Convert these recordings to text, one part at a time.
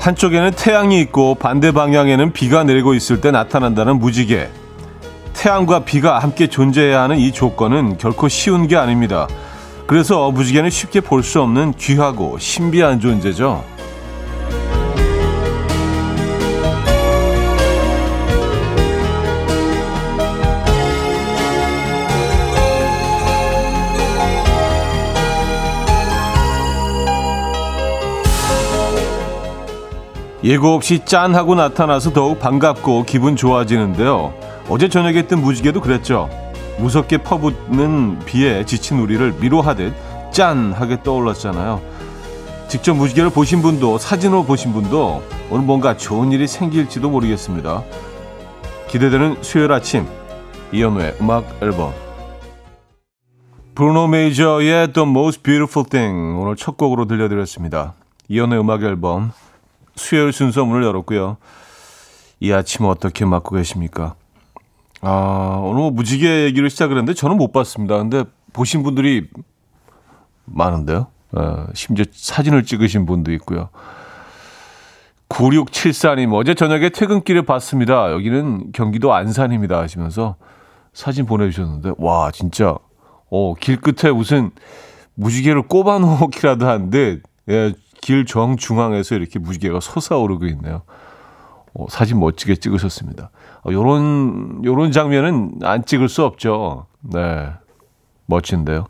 한쪽에는 태양이 있고 반대 방향에는 비가 내리고 있을 때 나타난다는 무지개. 태양과 비가 함께 존재해야 하는 이 조건은 결코 쉬운 게 아닙니다. 그래서 무지개는 쉽게 볼 수 없는 귀하고 신비한 존재죠. 예고 없이 짠 하고 나타나서 더욱 반갑고 기분 좋아지는데요. 어제 저녁에 뜬 무지개도 그랬죠. 무섭게 퍼붓는 비에 지친 우리를 위로하듯 짠 하게 떠올랐잖아요. 직접 무지개를 보신 분도 사진으로 보신 분도 오늘 뭔가 좋은 일이 생길지도 모르겠습니다. 기대되는 수요일 아침 이현우의 음악 앨범 브루노 메이저의 The Most Beautiful Thing 오늘 첫 곡으로 들려드렸습니다. 이현우의 음악 앨범 수요일 순서 문을 열었고요. 이 아침 어떻게 맞고 계십니까? 오늘 무지개 얘기를 시작을 했는데 저는 못 봤습니다. 근데 보신 분들이 많은데요. 심지어 사진을 찍으신 분도 있고요. 9674님 어제 저녁에 퇴근길에 봤습니다. 여기는 경기도 안산입니다 하시면서 사진 보내주셨는데 와 진짜 길 끝에 무슨 무지개를 꼽아놓기라도 한 듯 길 정중앙에서 이렇게 무지개가 솟아오르고 있네요. 사진 멋지게 찍으셨습니다. 요런 장면은 안 찍을 수 없죠. 네. 멋진데요.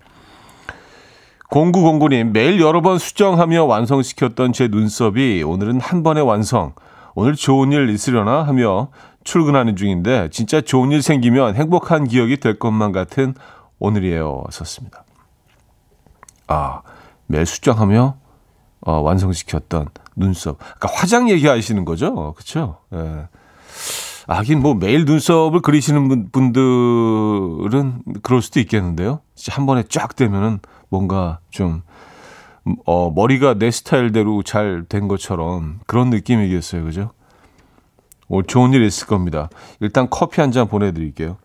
0909님, 매일 여러 번 수정하며 완성시켰던 제 눈썹이 오늘은 한 번에 완성. 오늘 좋은 일 있으려나 하며 출근하는 중인데 진짜 좋은 일 생기면 행복한 기억이 될 것만 같은 오늘이에요. 썼습니다. 매일 수정하며 완성시켰던 눈썹. 그러니까 화장 얘기하시는 거죠? 그렇죠? 예. 하긴 뭐 매일 눈썹을 그리시는 분들은 그럴 수도 있겠는데요. 진짜 한 번에 쫙 되면은 뭔가 좀 머리가 내 스타일대로 잘 된 것처럼 그런 느낌이겠어요. 그죠? 오늘 좋은 일 있을 겁니다. 일단 커피 한 잔 보내드릴게요.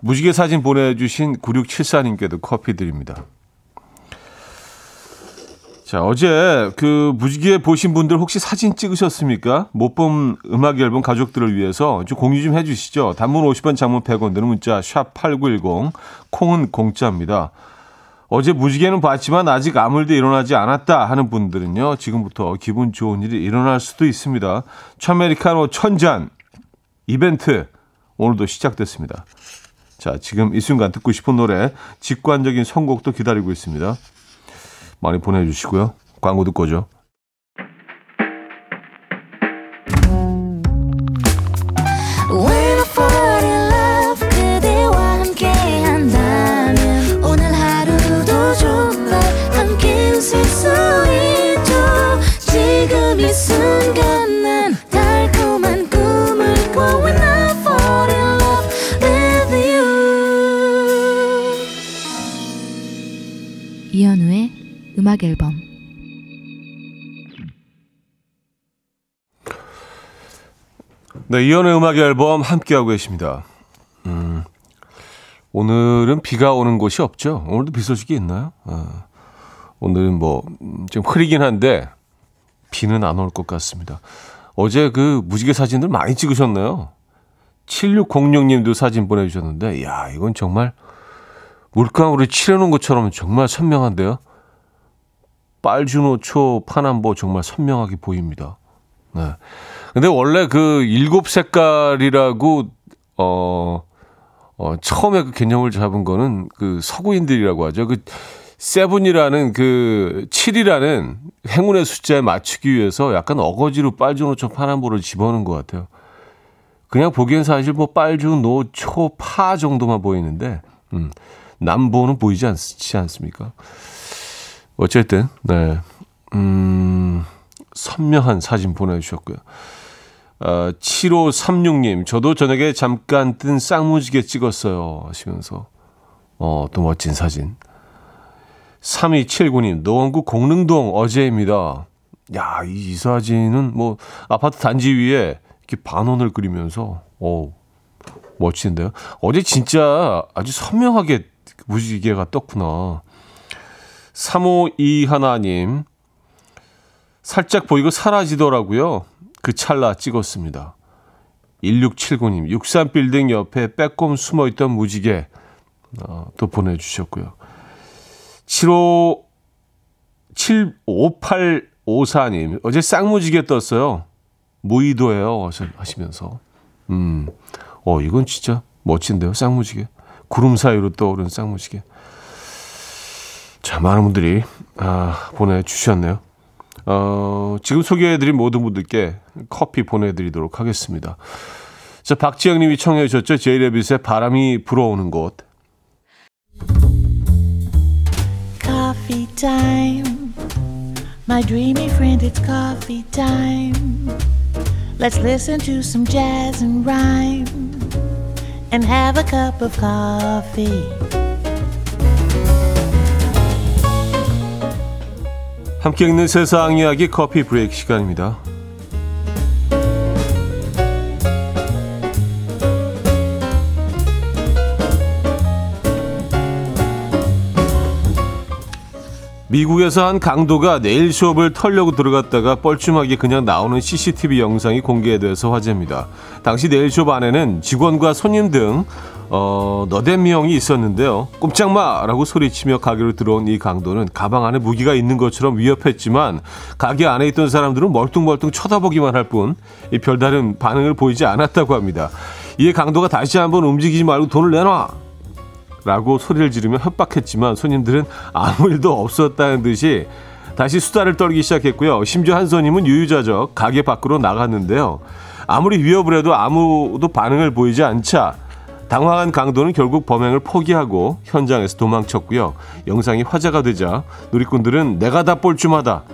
무지개 사진 보내주신 9674님께도 커피 드립니다. 자, 어제 무지개 보신 분들 혹시 사진 찍으셨습니까? 못 본 음악 앨범 가족들을 위해서 좀 공유 좀 해주시죠. 단문 50원, 장문 100원 드는 문자 샵 8910, 콩은 공짜입니다. 어제 무지개는 봤지만 아직 아무 일도 일어나지 않았다 하는 분들은요. 지금부터 기분 좋은 일이 일어날 수도 있습니다. 아메리카노 1000잔 이벤트 오늘도 시작됐습니다. 자, 지금 이 순간 듣고 싶은 노래 직관적인 선곡도 기다리고 있습니다. 많이 보내주시고요. 광고 듣고 오죠. 이현우의 음악 앨범. 네, 이현우의 음악 앨범 함께하고 계십니다. 오늘은 비가 오는 곳이 없죠. 오늘도 비 소식이 있나요? 오늘은 좀 흐리긴 한데 비는 안 올 것 같습니다. 어제 무지개 사진들 많이 찍으셨나요? 7606님도 사진 보내주셨는데, 야 이건 정말 물감으로 칠해놓은 것처럼 정말 선명한데요. 빨주노초 파남보 정말 선명하게 보입니다. 네. 근데 원래 7색깔이라고 처음에 개념을 잡은 거는 서구인들이라고 하죠. 7이라는 7이라는 행운의 숫자에 맞추기 위해서 약간 어거지로 빨주노초 파남보를 집어넣은 것 같아요. 그냥 보기엔 사실 빨주노초 파 정도만 보이는데 남보는 보이지 않지 않습니까? 어쨌든 네, 선명한 사진 보내주셨고요. 7536님 저도 저녁에 잠깐 뜬 쌍무지개 찍었어요 하시면서 또 멋진 사진. 3279님 노원구 공릉동 어제입니다. 야, 이 사진은 아파트 단지 위에 이렇게 반원을 그리면서 멋진데요. 어제 진짜 아주 선명하게 무지개가 떴구나. 3521님 살짝 보이고 사라지더라고요. 그 찰나 찍었습니다. 1679님, 63빌딩 옆에 빼꼼 숨어있던 무지개 또 보내주셨고요. 75854님, 어제 쌍무지개 떴어요. 무의도예요 하시면서. 이건 진짜 멋진데요. 쌍무지개. 구름 사이로 떠오른 쌍무지개. 자, 많은 분들이 보내주셨네요. 지금 소개해드린 모든 분들께 커피 보내드리도록 하겠습니다. 자, 박지영님이 청해 주셨죠. 제이레빗의 바람이 불어오는 곳. Coffee time, my dreamy friend. It's coffee time. Let's listen to some jazz and rhyme and have a cup of coffee. 함께 읽는 세상 이야기 커피 브레이크 시간입니다. 미국에서 한 강도가 네일 숍을 털려고 들어갔다가 뻘쭘하게 그냥 나오는 CCTV 영상이 공개돼서 화제입니다. 당시 네일 숍 안에는 직원과 손님 등 너댓 명이 있었는데요. 꼼짝 마라고 소리치며 가게로 들어온 이 강도는 가방 안에 무기가 있는 것처럼 위협했지만 가게 안에 있던 사람들은 멀뚱멀뚱 쳐다보기만 할 뿐 별다른 반응을 보이지 않았다고 합니다. 이에 강도가 다시 한번 움직이지 말고 돈을 내놔 라고 소리를 지르며 협박했지만 손님들은 아무 일도 없었다는 듯이 다시 수다를 떨기 시작했고요. 심지어 한 손님은 유유자적 가게 밖으로 나갔는데요. 아무리 위협을 해도 아무도 반응을 보이지 않자 당황한 강도는 결국 범행을 포기하고 현장에서 도망쳤고요. 영상이 화제가 되자 누리꾼들은 내가 다 뻘쭘하다,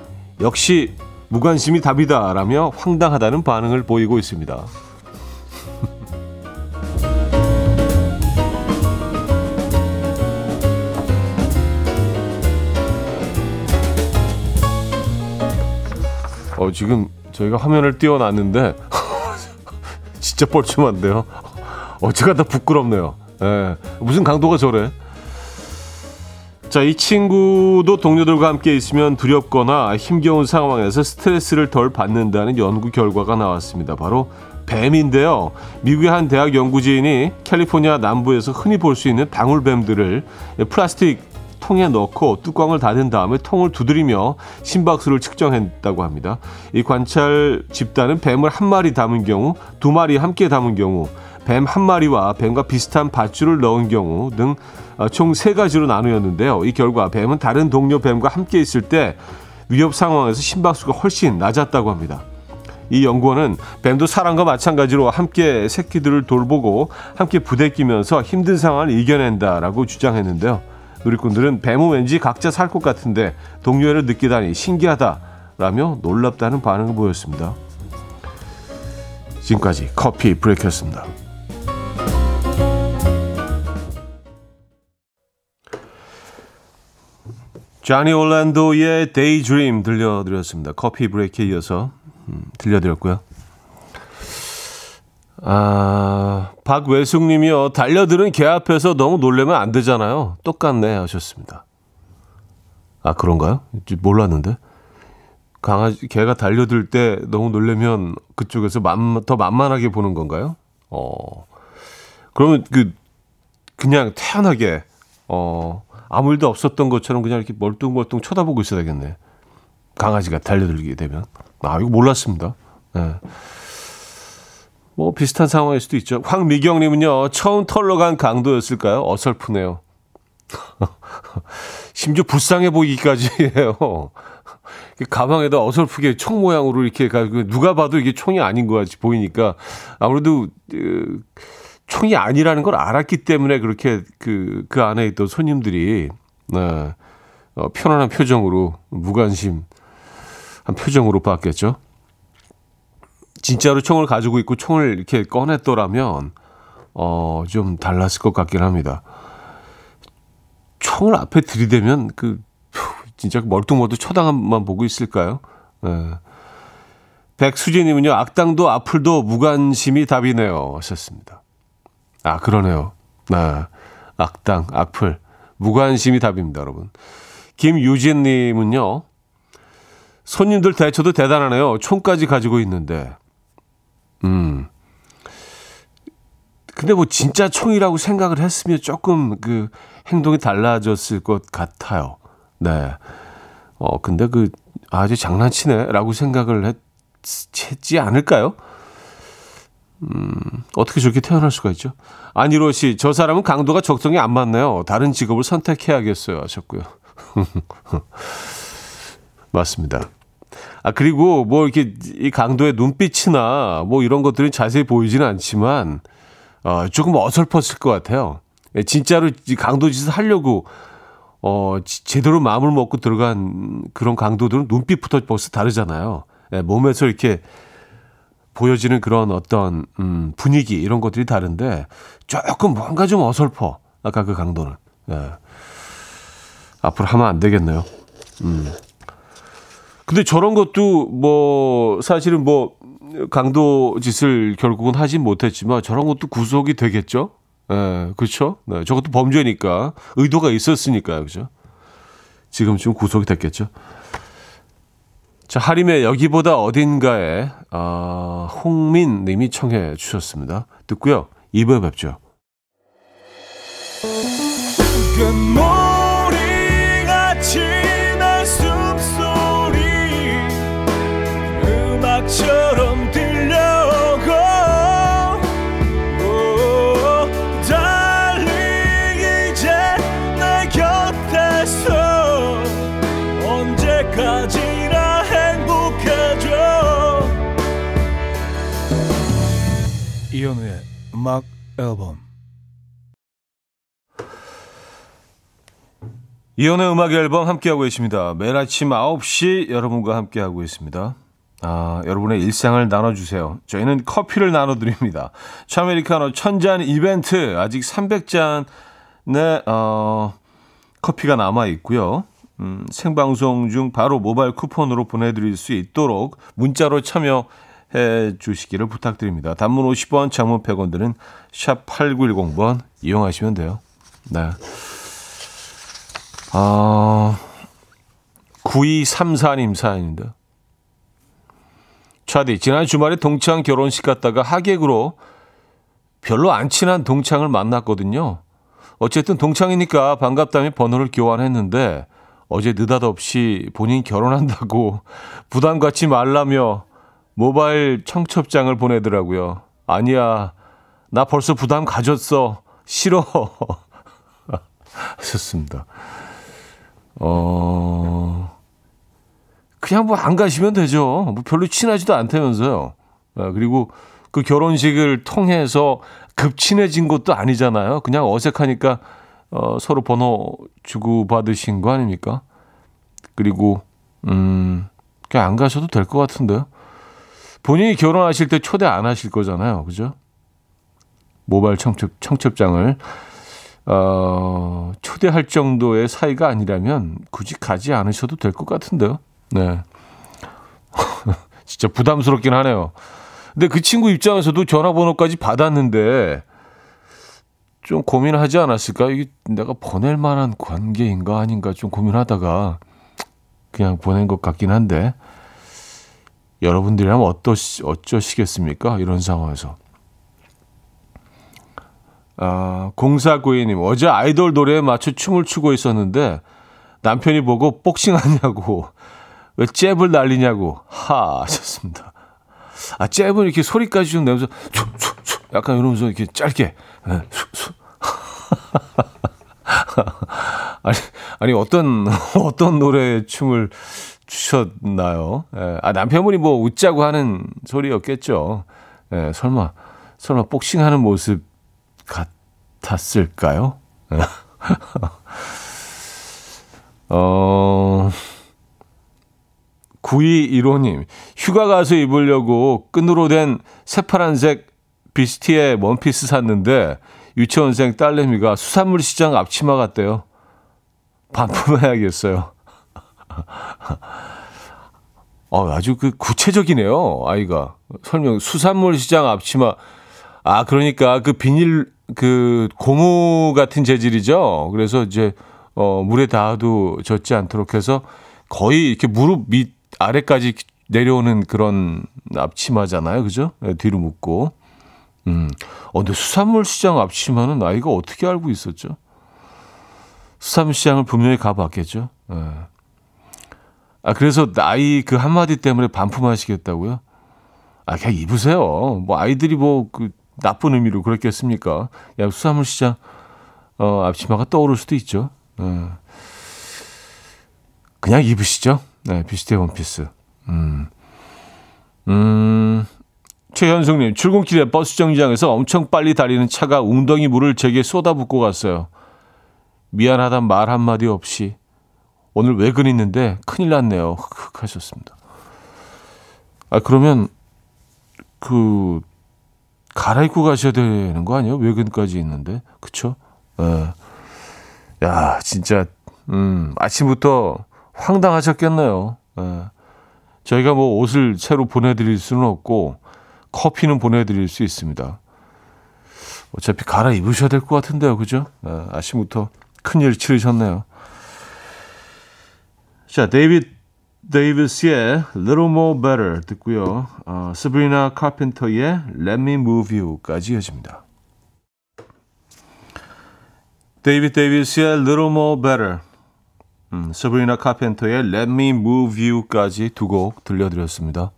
역시 무관심이 답이다 라며 황당하다는 반응을 보이고 있습니다. 지금 저희가 화면을 띄워놨는데 진짜 뻘쭘한데요. 제가 다 부끄럽네요. 예, 무슨 강도가 저래? 자, 이 친구도 동료들과 함께 있으면 두렵거나 힘겨운 상황에서 스트레스를 덜 받는다는 연구 결과가 나왔습니다. 바로 뱀인데요. 미국의 한 대학 연구진이 캘리포니아 남부에서 흔히 볼 수 있는 방울뱀들을 플라스틱 통에 넣고 뚜껑을 닫은 다음에 통을 두드리며 심박수를 측정했다고 합니다. 이 관찰 집단은 뱀을 한 마리 담은 경우, 두 마리 함께 담은 경우, 뱀 한 마리와 뱀과 비슷한 밧줄을 넣은 경우 등 총 세 가지로 나누었는데요. 이 결과 뱀은 다른 동료 뱀과 함께 있을 때 위협 상황에서 심박수가 훨씬 낮았다고 합니다. 이 연구원은 뱀도 사람과 마찬가지로 함께 새끼들을 돌보고 함께 부대끼면서 힘든 상황을 이겨낸다라고 주장했는데요. 누리꾼들은 뱀은 왠지 각자 살 것 같은데 동료애를 느끼다니 신기하다라며 놀랍다는 반응을 보였습니다. 지금까지 커피 브레이크였습니다. 자니 올란도의 데이드림 들려드렸습니다. 커피 브레이크에 이어서 들려드렸고요. 박외숙 님이요. 반려들은 개 앞에서 너무 놀래면 안 되잖아요. 똑같네 하셨습니다. 아, 그런가요? 몰랐는데. 강아지, 개가 달려들 때 너무 놀래면 그쪽에서 더 만만하게 보는 건가요? 그러면 그냥 태연하게, 아무 일도 없었던 것처럼 그냥 이렇게 멀뚱멀뚱 쳐다보고 있어야 되겠네. 강아지가 달려들게 되면. 이거 몰랐습니다. 네. 비슷한 상황일 수도 있죠. 황미경님은요. 처음 털러 간 강도였을까요? 어설프네요. 심지어 불쌍해 보이기까지 해요. 가방에다 어설프게 총 모양으로 이렇게 가지고 누가 봐도 이게 총이 아닌 것 같이 보이니까 아무래도 총이 아니라는 걸 알았기 때문에 그렇게 그 안에 있던 손님들이 편안한 표정으로 무관심한 표정으로 봤겠죠. 진짜로 총을 가지고 있고 총을 이렇게 꺼냈더라면 좀 달랐을 것 같긴 합니다. 총을 앞에 들이대면 진짜 멀뚱멀뚱 쳐다만 보고 있을까요? 네. 백수진님은요. 악당도 악플도 무관심이 답이네요 하셨습니다. 아, 그러네요. 네. 악당, 악플, 무관심이 답입니다, 여러분. 김유진님은요. 손님들 대처도 대단하네요. 총까지 가지고 있는데. 근데 뭐 진짜 총이라고 생각을 했으면 조금 그 행동이 달라졌을 것 같아요. 네. 근데 아주 장난치네라고 생각을 했지 않을까요? 어떻게 저렇게 태어날 수가 있죠? 안일호 씨, 저 사람은 강도가 적성에 안 맞네요. 다른 직업을 선택해야겠어요. 하셨고요. 맞습니다. 그리고 뭐 이렇게 이 강도의 눈빛이나 뭐 이런 것들은 자세히 보이지는 않지만, 조금 어설펐을 것 같아요. 진짜로 강도 짓을 하려고, 제대로 마음을 먹고 들어간 그런 강도들은 눈빛부터 벌써 다르잖아요. 예, 몸에서 이렇게 보여지는 그런 어떤, 분위기, 이런 것들이 다른데, 조금 뭔가 좀 어설퍼. 아까 그 강도는. 예. 앞으로 하면 안 되겠네요. 근데 저런 것도 뭐, 사실은 뭐, 강도 짓을 결국은 하지 못했지만, 저런 것도 구속이 되겠죠? 예, 그렇죠? 네, 저것도 범죄니까, 의도가 있었으니까요. 그죠? 지금쯤 구속이 됐겠죠? 자, 하림의 여기보다 어딘가에 홍민 님이 청해 주셨습니다. 듣고요. 2부에 뵙죠. 이현우의 음악 앨범. 이현우의 음악 앨범 함께하고 있습니다. 매일 아침 9시 여러분과 함께하고 있습니다. 여러분의 일상을 나눠주세요. 저희는 커피를 나눠드립니다. 차메리카노 1000잔 이벤트. 아직 300잔의 커피가 남아있고요. 생방송 중 바로 모바일 쿠폰으로 보내드릴 수 있도록 문자로 참여 해 주시기를 부탁드립니다. 단문 50원, 장문 100원들은 샵 8910번 이용하시면 돼요. 네. 9234님 사연입니다. 차디, 지난 주말에 동창 결혼식 갔다가 하객으로 별로 안 친한 동창을 만났거든요. 어쨌든 동창이니까 반갑다며 번호를 교환했는데 어제 느닷없이 본인 결혼한다고 부담 갖지 말라며 모바일 청첩장을 보내더라고요. 아니야, 나 벌써 부담 가졌어. 싫어. 하셨습니다. 그냥 뭐 안 가시면 되죠. 뭐 별로 친하지도 않다면서요. 그리고 그 결혼식을 통해서 급친해진 것도 아니잖아요. 그냥 어색하니까 서로 번호 주고받으신 거 아닙니까? 그리고 그냥 안 가셔도 될 것 같은데요. 본인이 결혼하실 때 초대 안 하실 거잖아요. 그죠? 모바일 청첩장을 초대할 정도의 사이가 아니라면 굳이 가지 않으셔도 될 것 같은데요. 네. 진짜 부담스럽긴 하네요. 근데 그 친구 입장에서도 전화번호까지 받았는데 좀 고민하지 않았을까? 이게 내가 보낼 만한 관계인가 아닌가 좀 고민하다가 그냥 보낸 것 같긴 한데 여러분들이라면 어쩌시겠습니까? 이런 상황에서. 0492님, 어제 아이돌 노래에 맞춰 춤을 추고 있었는데 남편이 보고 복싱하냐고, 왜 잽을 날리냐고 하셨습니다. 잽은 이렇게 소리까지 좀 내면서 약간 이러면서 이렇게 짧게. 아니 어떤 노래에 춤을 주셨나요? 예. 남편분이 뭐 웃자고 하는 소리였겠죠. 예, 설마 복싱하는 모습 같았을까요? 구이일호님, 휴가 가서 입으려고 끈으로 된 새파란색 비스티에 원피스 샀는데 유치원생 딸내미가 수산물 시장 앞치마 같대요. 반품해야겠어요. 아주 그 구체적이네요. 아이가 설명. 수산물 시장 앞치마. 그러니까 그 비닐 그 고무 같은 재질이죠. 그래서 이제 물에 닿아도 젖지 않도록 해서 거의 이렇게 무릎 밑 아래까지 내려오는 그런 앞치마잖아요, 그죠? 네, 뒤로 묶고. 근데 수산물 시장 앞치마는 아이가 어떻게 알고 있었죠? 수산물 시장을 분명히 가봤겠죠. 네. 아, 그래서 아이 그 한마디 때문에 반품하시겠다고요? 아, 그냥 입으세요. 뭐 아이들이 뭐 그 나쁜 의미로 그랬겠습니까? 야, 수산물 시장 앞치마가 떠오를 수도 있죠. 네. 그냥 입으시죠. 네, 비슷해 원피스. 최현숙님, 출근길에 버스 정류장에서 엄청 빨리 달리는 차가 웅덩이 물을 제게 쏟아붓고 갔어요. 미안하단 말 한마디 없이 오늘 외근 있는데 큰일 났네요. 흑흑 하셨습니다. 아, 그러면 그 갈아입고 가셔야 되는 거 아니에요? 외근까지 있는데, 그쵸? 예. 야, 진짜 아침부터 황당하셨겠네요. 예. 저희가 뭐 옷을 새로 보내드릴 수는 없고 커피는 보내드릴 수 있습니다. 어차피 갈아입으셔야 될 것 같은데요, 그죠? 예. 아침부터 큰일 치르셨네요. 자, 데이비스의 Little More Better 듣고요. 스브리나 카펜터의 Let Me Move You까지 이어집니다. 데이비스의 Little More Better, 스브리나 카펜터의 Let Me Move You까지 두 곡 들려드렸습니다.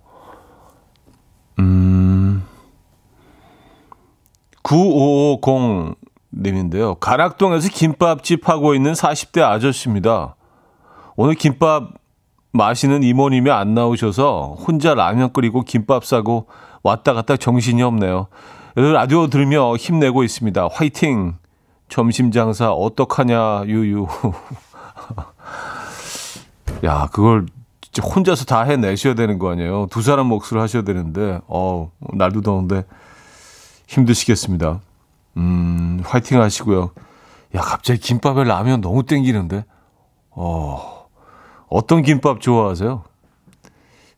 9550님인데요. 가락동에서 김밥집 하고 있는 40대 아저씨입니다. 오늘 김밥 마시는 이모님이 안 나오셔서 혼자 라면 끓이고 김밥 싸고 왔다 갔다 정신이 없네요. 라디오 들으며 힘내고 있습니다. 화이팅! 점심 장사 어떡하냐, 유유. 야, 그걸 혼자서 다 해내셔야 되는 거 아니에요. 두 사람 몫을 하셔야 되는데, 날도 더운데 힘드시겠습니다. 화이팅 하시고요. 야, 갑자기 김밥에 라면 너무 땡기는데. 어떤 김밥 좋아하세요?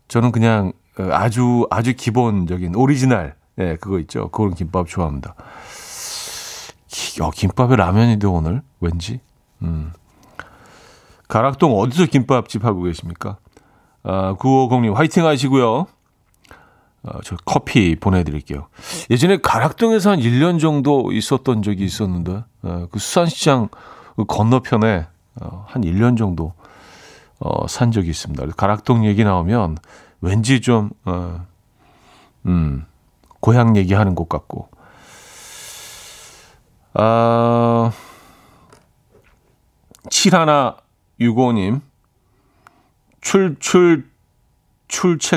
저는 그냥 아주 기본적인 오리지널, 예, 그거 있죠. 그런 김밥 좋아합니다. 김밥에 라면인데 오늘 왠지. 가락동 어디서 김밥집 하고 계십니까? 9550님 화이팅 하시고요. 저 커피 보내드릴게요. 예전에 가락동에서 한 1년 정도 있었던 적이 있었는데, 그 수산시장 건너편에 한 1년 정도 산 적이 있습니다. 가락동 얘기 나오면 왠지 좀 고향 얘기하는 것 같고. 아, 7165님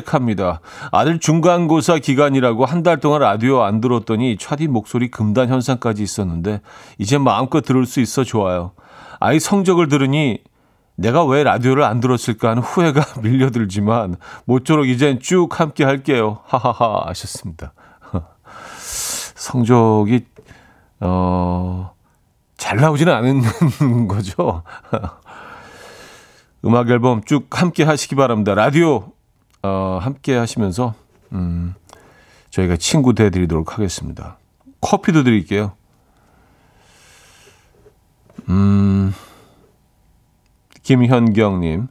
출첵합니다. 아들 중간고사 기간이라고 한 달 동안 라디오 안 들었더니 차디 목소리 금단 현상까지 있었는데 이제 마음껏 들을 수 있어 좋아요. 아이 성적을 들으니 내가 왜 라디오를 안 들었을까 하는 후회가 밀려들지만 모쪼록 이젠 쭉 함께 할게요. 하하하 하셨습니다. 성적이 잘 나오지는 않은 거죠. 음악 앨범 쭉 함께 하시기 바랍니다. 라디오 함께 하시면서 저희가 친구 돼드리도록 하겠습니다. 커피도 드릴게요. 김현경님,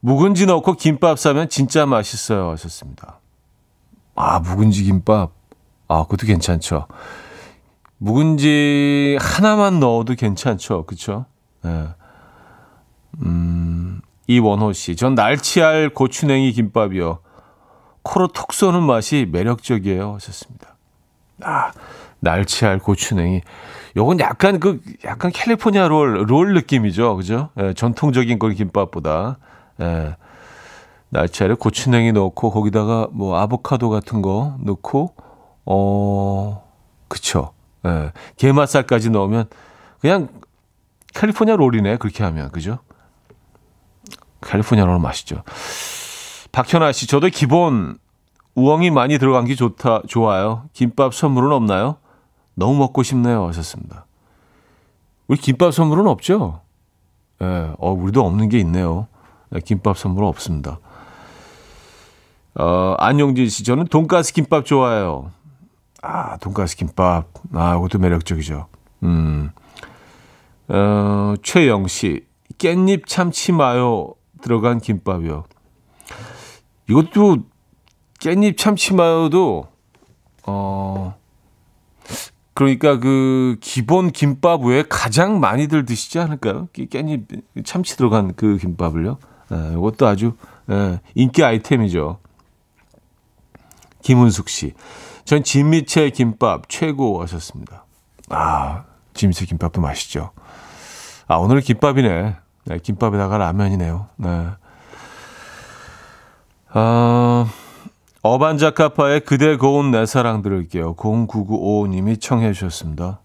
묵은지 넣고 김밥 싸면 진짜 맛있어요 하셨습니다. 아, 묵은지 김밥. 아, 그것도 괜찮죠. 묵은지 하나만 넣어도 괜찮죠, 그렇죠? 네. 이원호 씨, 전 날치알 고추냉이 김밥이요. 코로 톡 쏘는 맛이 매력적이에요 하셨습니다. 아, 날치알 고추냉이. 요건 약간 캘리포니아 롤 느낌이죠, 그죠? 예, 전통적인 건 김밥보다. 예, 날치알에 고추냉이 넣고 거기다가 뭐 아보카도 같은 거 넣고, 그쵸? 예, 게맛살까지 넣으면 그냥 캘리포니아 롤이네, 그렇게 하면, 그죠? 캘리포니아 롤 맛있죠. 박현아 씨, 저도 기본 우엉이 많이 들어간 게 좋아요. 김밥 선물은 없나요? 너무 먹고 싶네요 하셨습니다. 우리 김밥 선물은 없죠? 예, 우리도 없는 게 있네요. 예, 김밥 선물은 없습니다. 안용진 씨, 저는 돈가스 김밥 좋아해요. 아, 돈가스 김밥. 아, 이것도 매력적이죠. 최영 씨, 깻잎 참치 마요 들어간 김밥이요. 이것도 깻잎 참치마요도 그러니까 그 기본 김밥 외에 가장 많이들 드시지 않을까요? 깻잎 참치 들어간 그 김밥을요. 네, 이것도 아주 인기 아이템이죠. 김은숙 씨, 전 진미채 김밥 최고 하셨습니다. 아, 진미채 김밥도 맛있죠. 아, 오늘 김밥이네. 네, 김밥에다가 라면이네요. 네. 어반자카파의 그대 고운 내 사랑 들을게요. 0995님이 청해 주셨습니다.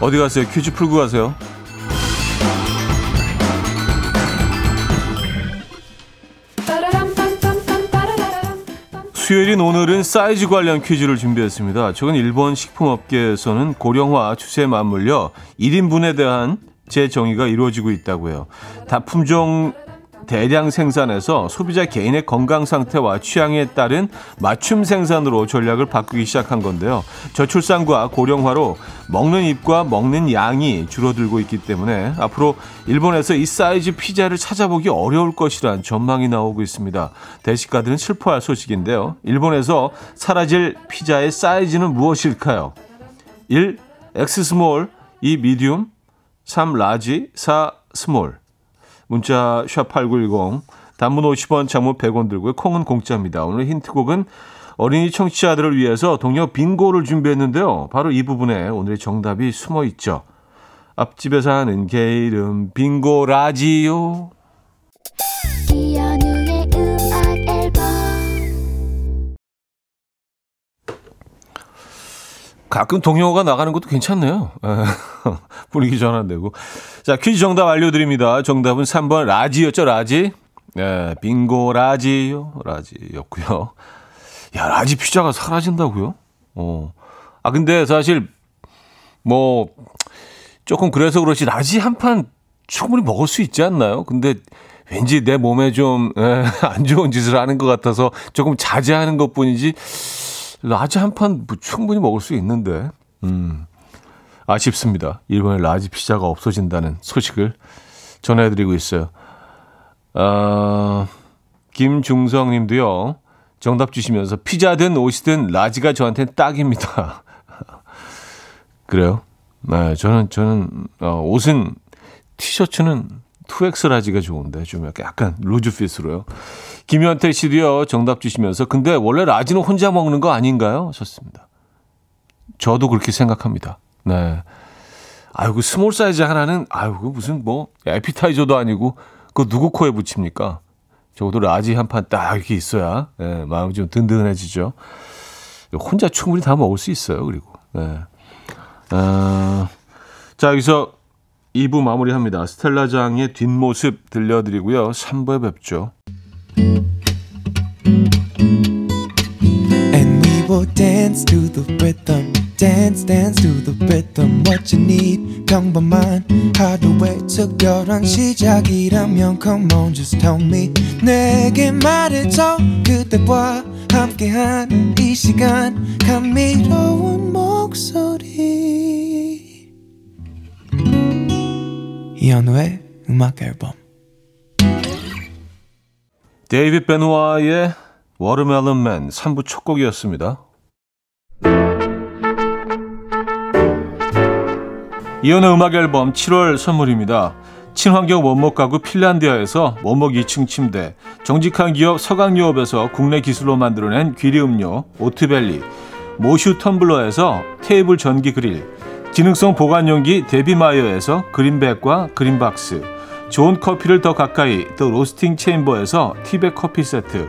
어디 가세요? 퀴즈 풀고 가세요. 수요일인 오늘은 사이즈 관련 퀴즈를 준비했습니다. 최근 일본 식품업계에서는 고령화 추세에 맞물려 1인분에 대한 재정의가 이루어지고 있다고 해요. 다품종 대량 생산에서 소비자 개인의 건강 상태와 취향에 따른 맞춤 생산으로 전략을 바꾸기 시작한 건데요. 저출산과 고령화로 먹는 입과 먹는 양이 줄어들고 있기 때문에 앞으로 일본에서 이 사이즈 피자를 찾아보기 어려울 것이란 전망이 나오고 있습니다. 대식가들은 슬퍼할 소식인데요. 일본에서 사라질 피자의 사이즈는 무엇일까요? 1. X 스몰, 2. 미디움, 3. 라지, 4. 스몰. 문자 샵8910 단문 50원, 장문 100원 들고요. 콩은 공짜입니다. 오늘 힌트곡은 어린이 청취자들을 위해서 동요 빙고를 준비했는데요. 바로 이 부분에 오늘의 정답이 숨어 있죠. 앞집에 사는 개 이름 빙고 라지오. 이현우의 음악 앨범. 가끔 동요가 나가는 것도 괜찮네요. 분위기 전환되고. 자, 퀴즈 정답 알려드립니다. 정답은 3번 라지였죠. 라지. 네, 빙고 라지요. 라지였고요. 야, 라지 피자가 사라진다고요? 아, 근데 사실 뭐 조금 그래서 그렇지 라지 한 판 충분히 먹을 수 있지 않나요? 근데 왠지 내 몸에 좀 안 좋은 짓을 하는 것 같아서 조금 자제하는 것뿐이지 라지 한 판 뭐 충분히 먹을 수 있는데. 아쉽습니다. 일본의 라지 피자가 없어진다는 소식을 전해드리고 있어요. 김중성 님도요. 정답 주시면서 피자든 옷이든 라지가 저한테는 딱입니다. 그래요? 네, 저는 옷은 티셔츠는 2X 라지가 좋은데 좀 약간 루즈핏으로요. 김현태 씨도요. 정답 주시면서 근데 원래 라지는 혼자 먹는 거 아닌가요? 하셨습니다. 저도 그렇게 생각합니다. 네. 아이고, 스몰 사이즈 하나는, 아이고, 무슨 뭐, 에피타이저도 아니고, 그거 누구 코에 붙입니까? 적어도 라지 한 판 딱 이렇게 있어야, 네, 마음이 좀 든든해지죠. 혼자 충분히 다 먹을 수 있어요, 그리고. 네. 자, 여기서 2부 마무리 합니다. 스텔라장의 뒷모습 들려드리고요. 3부에 뵙죠. And we will dance to the rhythm. Dance, dance to the rhythm. What you need, come by mine. How the way to go on, 시작이라면 come on, just tell me. 내게 말해줘, 그대와 함께한 이 시간. 감미로운 목소리. 이현우의 음악 앨범. 데이빗 베누아의 Watermelon Man 3부 첫 곡이었습니다. 이현우 음악 앨범 7월 선물입니다. 친환경 원목 가구 핀란디아에서 원목 2층 침대, 정직한 기업 서강유업에서 국내 기술로 만들어낸 귀리 음료 오트밸리, 모슈 텀블러에서 테이블 전기 그릴, 기능성 보관용기 데비마이어에서 그린백과 그린박스, 좋은 커피를 더 가까이 더 로스팅 체인버에서 티백 커피 세트,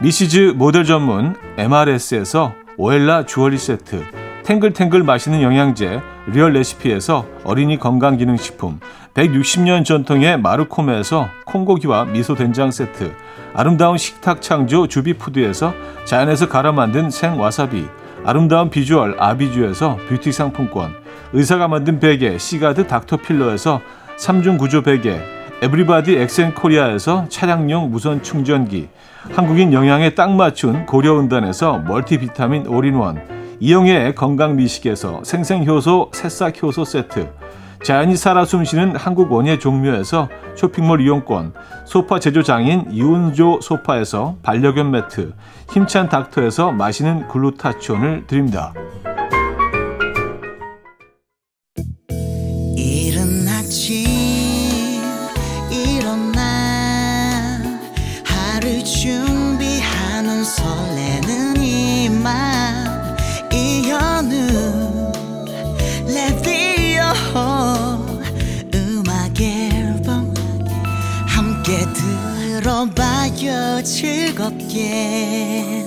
미시즈 모델 전문 MRS에서 오엘라 주얼리 세트, 탱글탱글 맛있는 영양제 리얼 레시피에서 어린이 건강기능식품, 160년 전통의 마르코메에서 콩고기와 미소된장 세트, 아름다운 식탁 창조 주비푸드에서 자연에서 갈아 만든 생와사비, 아름다운 비주얼 아비주에서 뷰티 상품권, 의사가 만든 베개 시가드 닥터필러에서 3중 구조 베개, 에브리바디 엑센코리아에서 차량용 무선 충전기, 한국인 영양에 딱 맞춘 고려은단에서 멀티비타민 올인원, 이영애의 건강미식에서 생생효소 새싹효소 세트, 자연이 살아 숨쉬는 한국 원예 종묘에서 쇼핑몰 이용권, 소파 제조장인 이운조 소파에서 반려견 매트, 힘찬 닥터에서 마시는 글루타치온을 드립니다. 이른 아침 일어나 하루 준비하는 설레는 이맘 이현우 음악 앨범 함께 들어봐요 즐겁게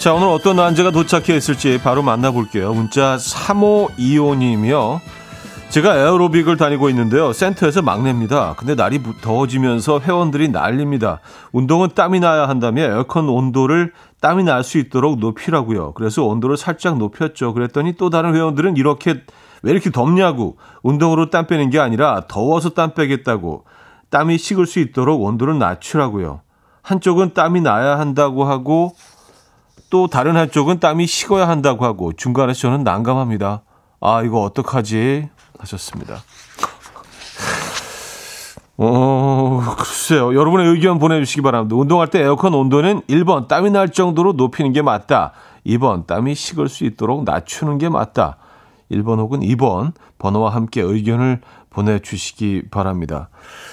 자, 오늘 어떤 난제가 도착해 있을지 바로 만나볼게요. 문자 3525님이요. 제가 에어로빅을 다니고 있는데요. 센터에서 막내입니다. 근데 날이 더워지면서 회원들이 난립니다. 운동은 땀이 나야 한다며 에어컨 온도를 땀이 날 수 있도록 높이라고요. 그래서 온도를 살짝 높였죠. 그랬더니 또 다른 회원들은 이렇게 왜 이렇게 덥냐고, 운동으로 땀 빼는 게 아니라 더워서 땀 빼겠다고, 땀이 식을 수 있도록 온도를 낮추라고요. 한쪽은 땀이 나야 한다고 하고 또 다른 한쪽은 땀이 식어야 한다고 하고, 중간에 저는 난감합니다. 아, 이거 어떡하지? 하셨습니다. 글쎄요. 여러분의 의견 보내주시기 바랍니다. 운동할 때 에어컨 온도는 1번 땀이 날 정도로 높이는 게 맞다. 2번 땀이 식을 수 있도록 낮추는 게 맞다. 1번 혹은 2번 번호와 함께 의견을 보내주시기 바랍니다.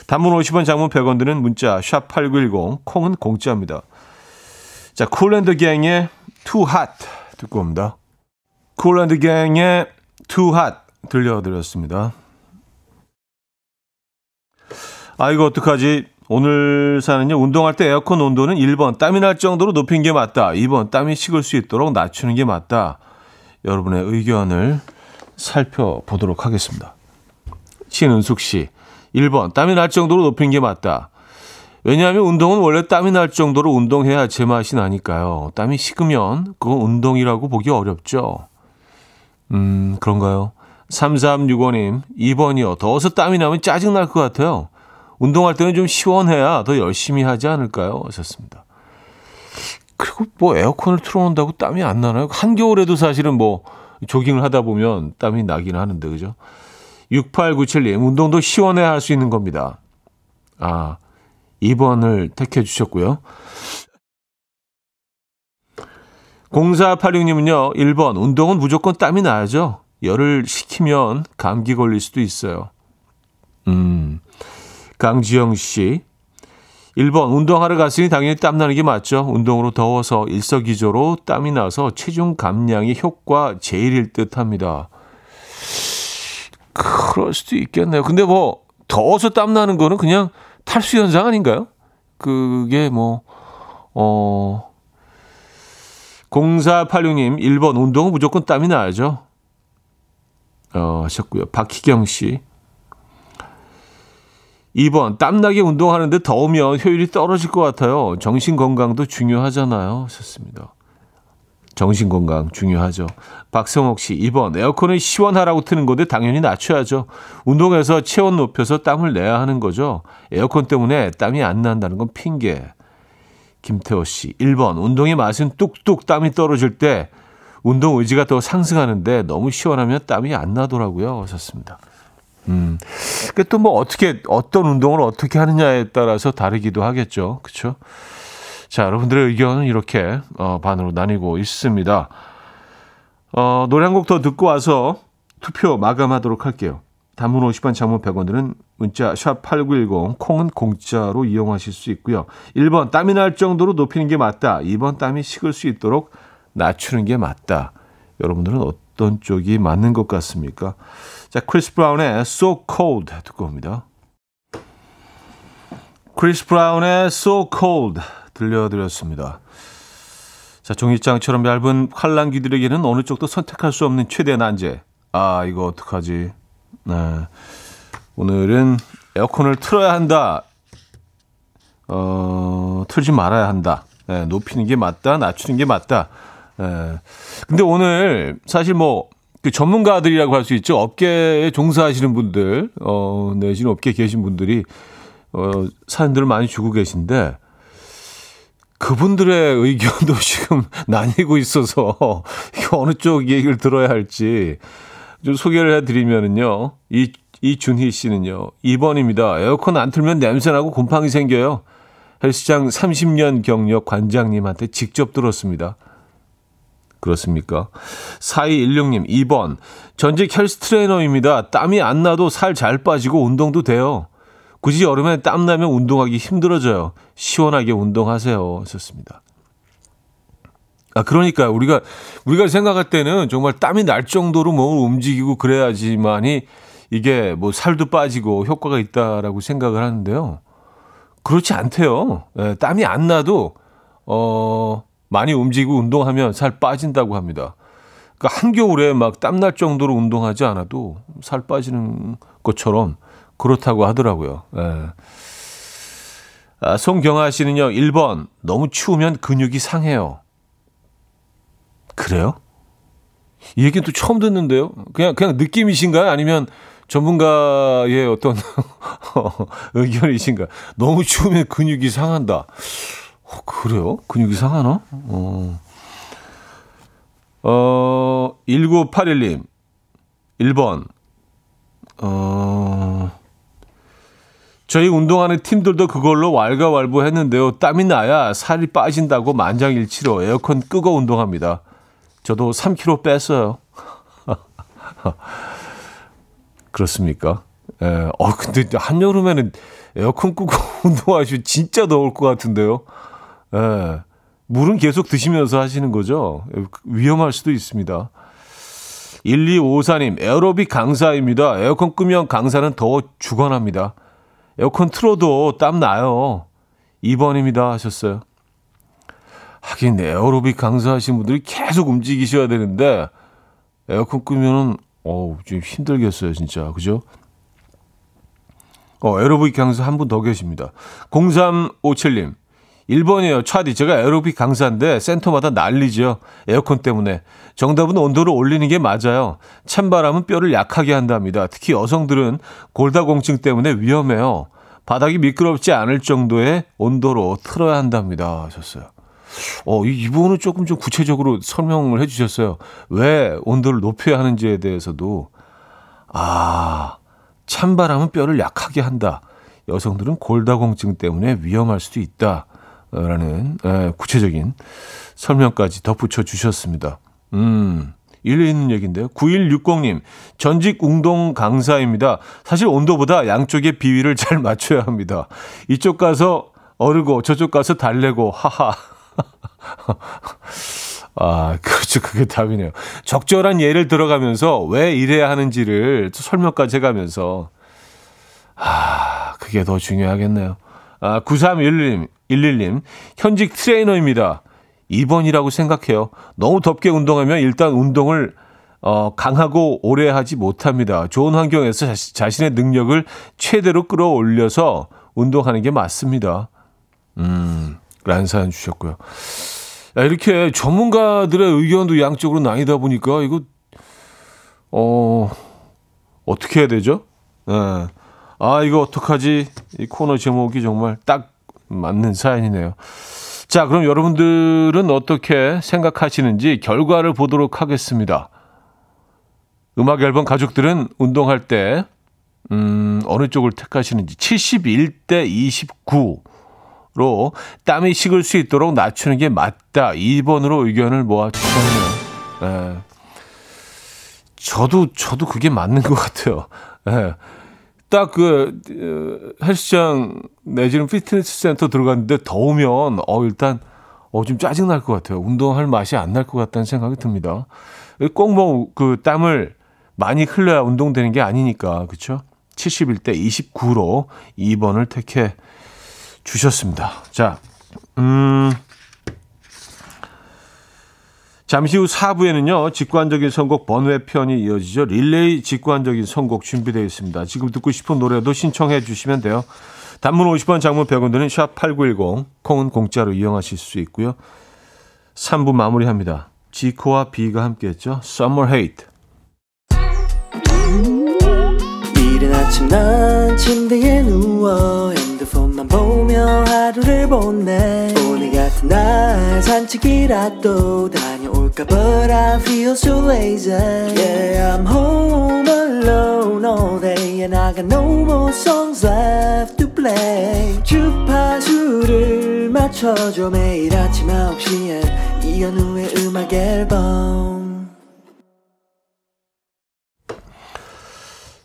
단문 50원, 장문 100원 드는 문자 샵8910, 콩은 공짜입니다. 자, 쿨앤드갱의 Too Hot 듣고 옵니다. 쿨앤드갱의 Too Hot 들려드렸습니다. 아, 이거 어떡하지? 오늘 사는요, 운동할 때 에어컨 온도는 1번 땀이 날 정도로 높인 게 맞다. 2번 땀이 식을 수 있도록 낮추는 게 맞다. 여러분의 의견을 살펴보도록 하겠습니다. 신은숙 씨, 1번 땀이 날 정도로 높인 게 맞다. 왜냐하면 운동은 원래 땀이 날 정도로 운동해야 제맛이 나니까요. 땀이 식으면 그건 운동이라고 보기 어렵죠. 그런가요? 3365님, 2번이요. 더워서 땀이 나면 짜증날 것 같아요. 운동할 때는 좀 시원해야 더 열심히 하지 않을까요? 하셨습니다. 그리고 뭐 에어컨을 틀어놓는다고 땀이 안 나나요? 한겨울에도 사실은 뭐 조깅을 하다 보면 땀이 나긴 하는데, 그죠? 6897님, 운동도 시원해야 할 수 있는 겁니다. 아, 2번을 택해 주셨고요. 0486님은요. 1번, 운동은 무조건 땀이 나야죠. 열을 식히면 감기 걸릴 수도 있어요. 강지영 씨, 1번, 운동하러 갔으니 당연히 땀나는 게 맞죠. 운동으로 더워서 일석이조로 땀이 나서 체중 감량이 효과 제일일 듯합니다. 그럴 수도 있겠네요. 근데 뭐 더워서 땀나는 거는 그냥 탈수 현상 아닌가요? 그게 뭐 0486님, 1번, 운동은 무조건 땀이 나야죠. 하셨고요. 박희경 씨, 2번, 땀나게 운동하는데 더우면 효율이 떨어질 것 같아요. 정신건강도 중요하잖아요. 하셨습니다. 정신건강 중요하죠. 박성옥 씨, 2번, 에어컨을 시원하라고 트는 건데 당연히 낮춰야죠. 운동해서 체온 높여서 땀을 내야 하는 거죠. 에어컨 때문에 땀이 안 난다는 건 핑계. 김태호 씨, 1번, 운동의 맛은 뚝뚝 땀이 떨어질 때 운동 의지가 더 상승하는데 너무 시원하면 땀이 안 나더라고요. 하셨습니다. 또 뭐 어떻게, 어떤 운동을 어떻게 하느냐에 따라서 다르기도 하겠죠. 그렇죠? 자, 여러분들의 의견은 이렇게 반으로 나뉘고 있습니다. 노래 한 곡 더 듣고 와서 투표 마감하도록 할게요. 단문 50원, 장문 100원들은 문자 샵8910, 콩은 공짜로 이용하실 수 있고요. 1번, 땀이 날 정도로 높이는 게 맞다. 2번, 땀이 식을 수 있도록 낮추는 게 맞다. 여러분들은 어떤 쪽이 맞는 것 같습니까? 자, 크리스 브라운의 So Cold 듣고 옵니다. 크리스 브라운의 So Cold 들려드렸습니다. 자, 종이장처럼 얇은 팔랑귀들에게는 어느 쪽도 선택할 수 없는 최대 난제. 아, 이거 어떡하지? 네, 오늘은 에어컨을 틀어야 한다. 틀지 말아야 한다. 네, 높이는 게 맞다, 낮추는 게 맞다. 네. 근데 오늘 사실 뭐 그 전문가들이라고 할 수 있죠. 업계에 종사하시는 분들, 내지는 업계에 계신 분들이 사연들을 많이 주고 계신데 그분들의 의견도 지금 나뉘고 있어서 어느 쪽 얘기를 들어야 할지. 좀 소개를 해드리면은요, 이준희 씨는요, 2번입니다. 에어컨 안 틀면 냄새나고 곰팡이 생겨요. 헬스장 30년 경력 관장님한테 직접 들었습니다. 그렇습니까? 4216님, 2번. 전직 헬스 트레이너입니다. 땀이 안 나도 살 잘 빠지고 운동도 돼요. 굳이 여름에 땀 나면 운동하기 힘들어져요. 시원하게 운동하세요. 하셨습니다. 아, 그러니까 우리가 생각할 때는 정말 땀이 날 정도로 몸을 움직이고 그래야지만이 이게 뭐 살도 빠지고 효과가 있다라고 생각을 하는데요. 그렇지 않대요. 예, 땀이 안 나도 많이 움직이고 운동하면 살 빠진다고 합니다. 그러니까 한겨울에 막 땀 날 정도로 운동하지 않아도 살 빠지는 것처럼 그렇다고 하더라고요. 예. 아, 송경아 씨는요. 1번. 너무 추우면 근육이 상해요. 그래요? 이 얘기는 또 처음 듣는데요. 그냥 느낌이신가요? 아니면 전문가의 어떤 의견이신가요? 너무 추우면 근육이 상한다. 그래요? 근육이 상하나? 1981님 1번. 저희 운동하는 팀들도 그걸로 왈가왈부 했는데요. 땀이 나야 살이 빠진다고 만장일치로 에어컨 끄고 운동합니다. 저도 3kg 뺐어요. 그렇습니까? 예. 근데 한여름에는 에어컨 끄고 운동하시면 진짜 더울 것 같은데요. 예. 물은 계속 드시면서 하시는 거죠. 위험할 수도 있습니다. 1254님, 에어로빅 강사입니다. 에어컨 끄면 강사는 더워 죽어납니다. 에어컨 틀어도 땀 나요. 2번입니다. 하셨어요. 하긴 에어로빅 강사하신 분들이 계속 움직이셔야 되는데 에어컨 끄면은 좀 힘들겠어요, 진짜. 그죠? 에어로빅 강사 한 분 더 계십니다. 0357님. 1번이에요. 차디, 제가 에어로빅 강사인데 센터마다 난리죠. 에어컨 때문에. 정답은 온도를 올리는 게 맞아요. 찬바람은 뼈를 약하게 한답니다. 특히 여성들은 골다공증 때문에 위험해요. 바닥이 미끄럽지 않을 정도의 온도로 틀어야 한답니다. 하셨어요. 이분은 조금 좀 구체적으로 설명을 해주셨어요. 왜 온도를 높여야 하는지에 대해서도. 아, 찬바람은 뼈를 약하게 한다. 여성들은 골다공증 때문에 위험할 수도 있다라는 구체적인 설명까지 덧붙여 주셨습니다. 일리 있는 얘기인데요. 9160님, 전직 운동 강사입니다. 사실 온도보다 양쪽의 비위를 잘 맞춰야 합니다. 이쪽 가서 어르고 저쪽 가서 달래고 하하. 아, 그렇죠. 그게 답이네요. 적절한 예를 들어가면서 왜 이래야 하는지를 설명까지 해가면서. 아, 그게 더 중요하겠네요. 아, 9311님, 현직 트레이너입니다. 2번이라고 생각해요. 너무 덥게 운동하면 일단 운동을 강하고 오래 하지 못합니다. 좋은 환경에서 자신의 능력을 최대로 끌어올려서 운동하는 게 맞습니다. 라는 사연 주셨고요. 이렇게 전문가들의 의견도 양쪽으로 나뉘다 보니까 이거 어떻게 해야 되죠? 네. 아, 이거 어떡하지? 이 코너 제목이 정말 딱 맞는 사연이네요. 자, 그럼 여러분들은 어떻게 생각하시는지 결과를 보도록 하겠습니다. 음악 앨범 가족들은 운동할 때 어느 쪽을 택하시는지 71대 29 로 땀이 식을 수 있도록 낮추는 게 맞다. 2번으로 의견을 모아 주셨네요. 저도 그게 맞는 것 같아요. 에. 딱 그 헬스장 내지는 피트니스 센터 들어갔는데 더우면 일단 좀 짜증 날 것 같아요. 운동할 맛이 안 날 것 같다는 생각이 듭니다. 꼭 뭐 그 땀을 많이 흘려야 운동되는 게 아니니까 그렇죠? 71대 29로 2번을 택해 주셨습니다. 자, 잠시 후 4부에는요. 직관적인 선곡 번외편이 이어지죠. 릴레이 직관적인 선곡 준비되어 있습니다. 지금 듣고 싶은 노래도 신청해 주시면 돼요. 단문 50원, 장문 100원 드는 샵8910 콩은 공짜로 이용하실 수 있고요. 3부 마무리합니다. 지코와 비가 함께했죠. Summer Hate. 이른 아침 난 침대에 누워 핸드폰만 보며 하루를 보내. 오늘 같은 날 산책이라도 다녀올까. But I feel so lazy. Yeah, I'm home alone all day and I got no more songs left to play. 주파수를 맞춰줘. 매일 아침 9시에 이현우의 음악 앨범.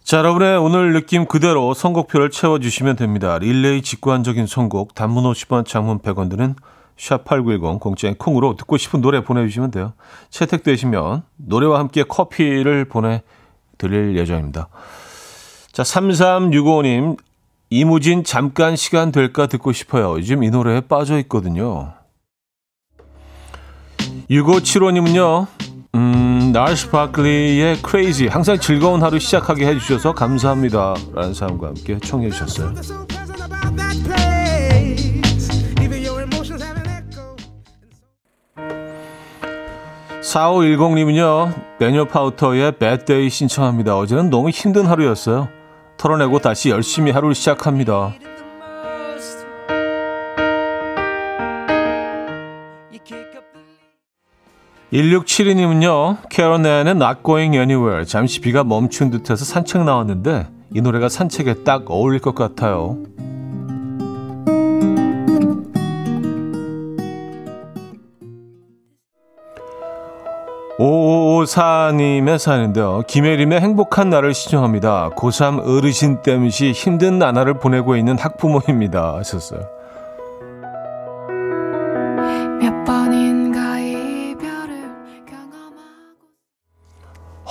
자, 여러분의 오늘 느낌 그대로 선곡표를 채워주시면 됩니다. 릴레이 직관적인 선곡, 단문 50원, 장문 100원 드는 샵8910 공짜인 콩으로 듣고 싶은 노래 보내주시면 돼요. 채택되시면 노래와 함께 커피를 보내드릴 예정입니다. 자, 3365님, 이무진 잠깐 시간 될까 듣고 싶어요. 요즘 이 노래에 빠져있거든요. 6575님은요. 날스 바클리의 Crazy 항상 즐거운 하루 시작하게 해주셔서 감사합니다 라는 사람과 함께 청해 주셨어요. (4510님은요) 데니얼 파우터의 Bad Day 신청합니다. 어제는 너무 힘든 하루였어요. 털어내고 다시 열심히 하루를 시작합니다. (1672님은요) 캐런의 Not Going Anywhere. 잠시 비가 멈춘 듯해서 산책 나왔는데 이 노래가 산책에 딱 어울릴 것 같아요. (5554님의 사연인데요) 김혜림의 행복한 날을 신청합니다. 고3 어르신 땜시 힘든 나날을 보내고 있는 학부모입니다 하셨어요.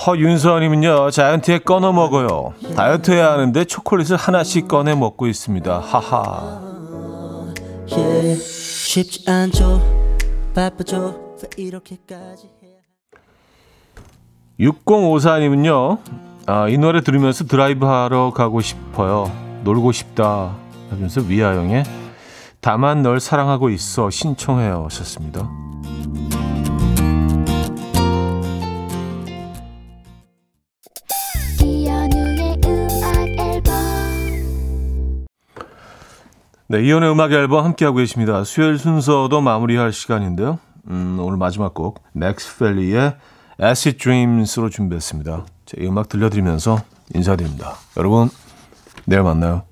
허윤서님은요. 자이언티에 꺼내 먹어요. 다이어트해야 하는데 초콜릿을 하나씩 꺼내 먹고 있습니다. 하하. 쉽지 않죠. 바쁘죠. 이렇게까지 해야. 6054님은요. 이 노래 들으면서 드라이브하러 가고 싶어요. 놀고 싶다 하면서 위아영의 다만 널 사랑하고 있어 신청해요 하셨습니다. 네, 이현의 음악 앨범 함께하고 계십니다. 수요일 순서도 마무리할 시간인데요. 오늘 마지막 곡 맥스펠리의 Acid Dreams로 준비했습니다. 제 음악 들려드리면서 인사드립니다. 여러분, 내일 만나요.